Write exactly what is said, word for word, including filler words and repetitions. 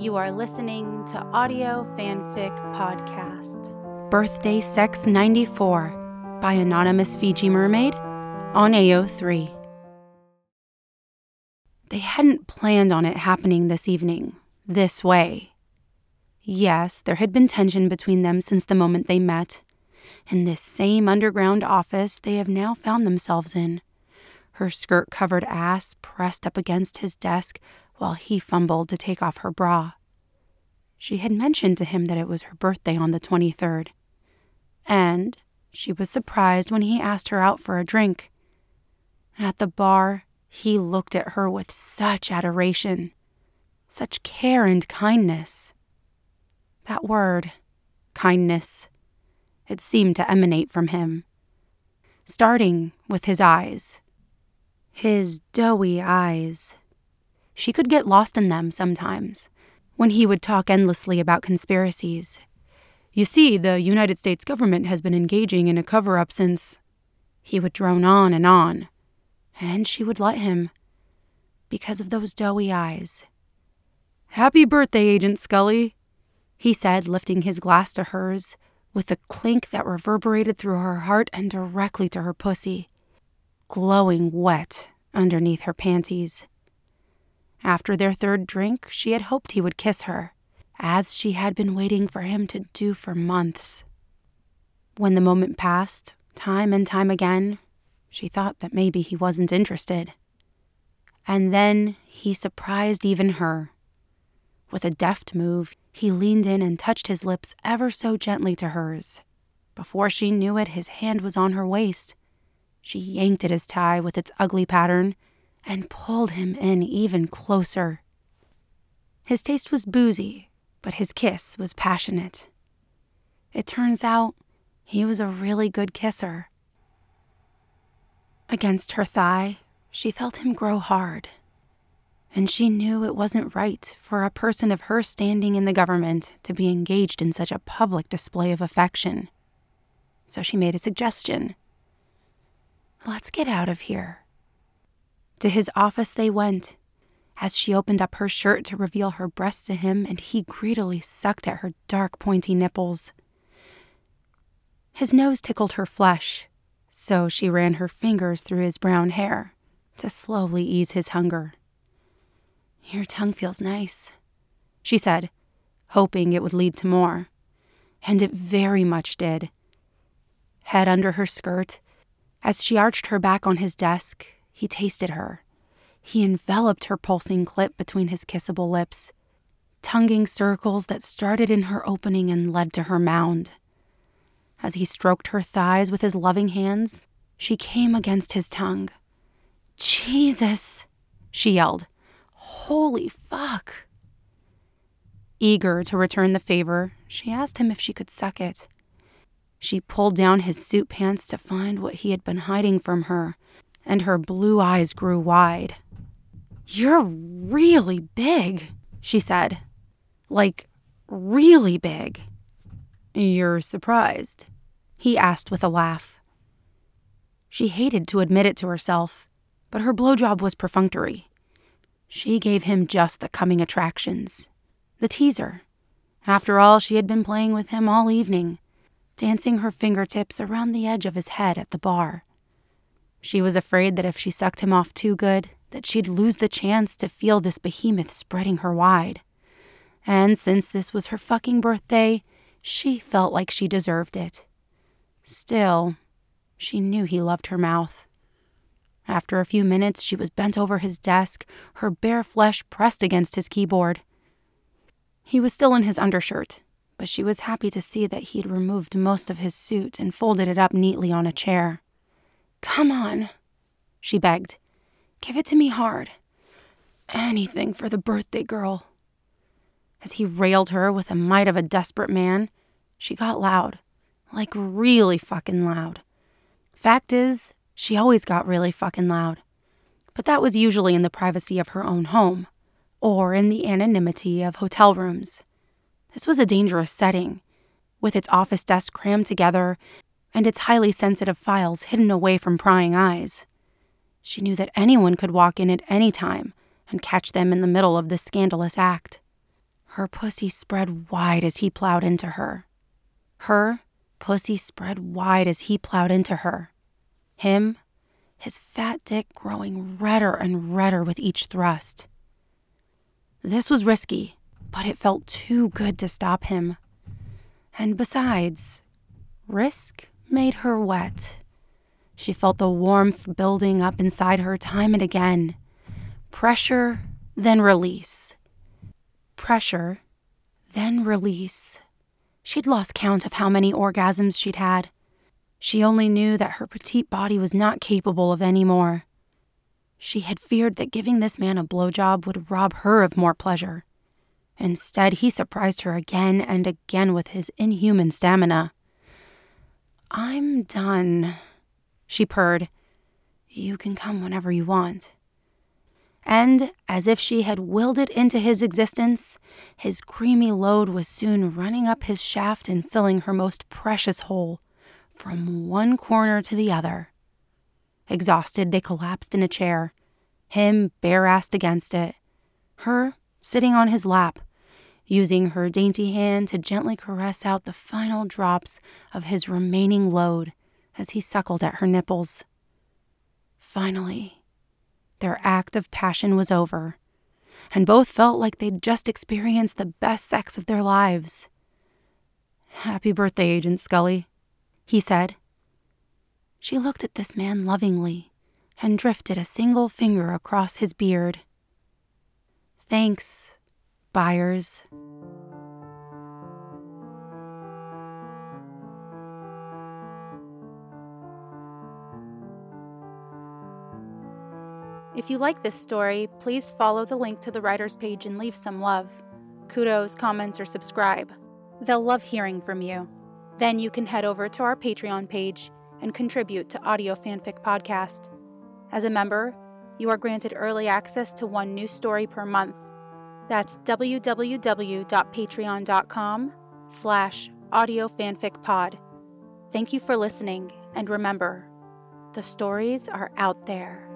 You are listening to Audio Fanfic Podcast. Birthday Sex ninety-four by Anonymous Fiji Mermaid on A O three. They hadn't planned on it happening this evening, this way. Yes, there had been tension between them since the moment they met. In this same underground office they have now found themselves in. Her skirt-covered ass pressed up against his desk while he fumbled to take off her bra. She had mentioned to him that it was her birthday on the twenty-third. And she was surprised when he asked her out for a drink. At the bar, he looked at her with such adoration, such care and kindness. That word, kindness, it seemed to emanate from him, starting with his eyes. His doughy eyes. She could get lost in them sometimes, when he would talk endlessly about conspiracies. You see, the United States government has been engaging in a cover-up since... He would drone on and on, and she would let him, because of those doughy eyes. Happy birthday, Agent Scully, he said, lifting his glass to hers, with a clink that reverberated through her heart and directly to her pussy, glowing wet underneath her panties. After their third drink, she had hoped he would kiss her, as she had been waiting for him to do for months. When the moment passed, time and time again, she thought that maybe he wasn't interested. And then he surprised even her. With a deft move, he leaned in and touched his lips ever so gently to hers. Before she knew it, his hand was on her waist. She yanked at his tie with its ugly pattern, and pulled him in even closer. His taste was boozy, but his kiss was passionate. It turns out he was a really good kisser. Against her thigh, she felt him grow hard, and she knew it wasn't right for a person of her standing in the government to be engaged in such a public display of affection. So she made a suggestion. Let's get out of here. To his office they went. As she opened up her shirt to reveal her breasts to him, and he greedily sucked at her dark, pointy nipples. His nose tickled her flesh, so she ran her fingers through his brown hair to slowly ease his hunger. Your tongue feels nice, she said, hoping it would lead to more. And it very much did. Head under her skirt, as she arched her back on his desk, he tasted her. He enveloped her pulsing clit between his kissable lips, tonguing circles that started in her opening and led to her mound. As he stroked her thighs with his loving hands, she came against his tongue. Jesus, she yelled. Holy fuck. Eager to return the favor, she asked him if she could suck it. She pulled down his suit pants to find what he had been hiding from her, and her blue eyes grew wide. You're really big, she said. Like, really big. You're surprised? He asked with a laugh. She hated to admit it to herself, but her blowjob was perfunctory. She gave him just the coming attractions. The teaser. After all, she had been playing with him all evening, dancing her fingertips around the edge of his head at the bar. She was afraid that if she sucked him off too good, that she'd lose the chance to feel this behemoth spreading her wide. And since this was her fucking birthday, she felt like she deserved it. Still, she knew he loved her mouth. After a few minutes, she was bent over his desk, her bare flesh pressed against his keyboard. He was still in his undershirt, but she was happy to see that he'd removed most of his suit and folded it up neatly on a chair. Come on, she begged. Give it to me hard. Anything for the birthday girl. As he railed her with the might of a desperate man, she got loud. Like really fucking loud. Fact is, she always got really fucking loud. But that was usually in the privacy of her own home, or in the anonymity of hotel rooms. This was a dangerous setting, with its office desk crammed together and its highly sensitive files hidden away from prying eyes. She knew that anyone could walk in at any time and catch them in the middle of this scandalous act. Her pussy spread wide as he plowed into her. Her pussy spread wide as he plowed into her. Him, his fat dick growing redder and redder with each thrust. This was risky, but it felt too good to stop him. And besides, risk made her wet. She felt the warmth building up inside her time and again. Pressure, then release. Pressure, then release. She'd lost count of how many orgasms she'd had. She only knew that her petite body was not capable of any more. She had feared that giving this man a blowjob would rob her of more pleasure. Instead, he surprised her again and again with his inhuman stamina. "I'm done," she purred. "You can come whenever you want." And, as if she had willed it into his existence, his creamy load was soon running up his shaft and filling her most precious hole, from one corner to the other. Exhausted, they collapsed in a chair, him bare-assed against it, her sitting on his lap, using her dainty hand to gently caress out the final drops of his remaining load as he suckled at her nipples. Finally, their act of passion was over, and both felt like they'd just experienced the best sex of their lives. "Happy birthday, Agent Scully," he said. She looked at this man lovingly and drifted a single finger across his beard. "Thanks, buyers." If you like this story, please follow the link to the writer's page and leave some love. Kudos, comments, or subscribe. They'll love hearing from you. Then you can head over to our Patreon page and contribute to Audio Fanfic Podcast. As a member, you are granted early access to one new story per month. That's www.patreon.com slash audiofanficpod. Thank you for listening, and remember, the stories are out there.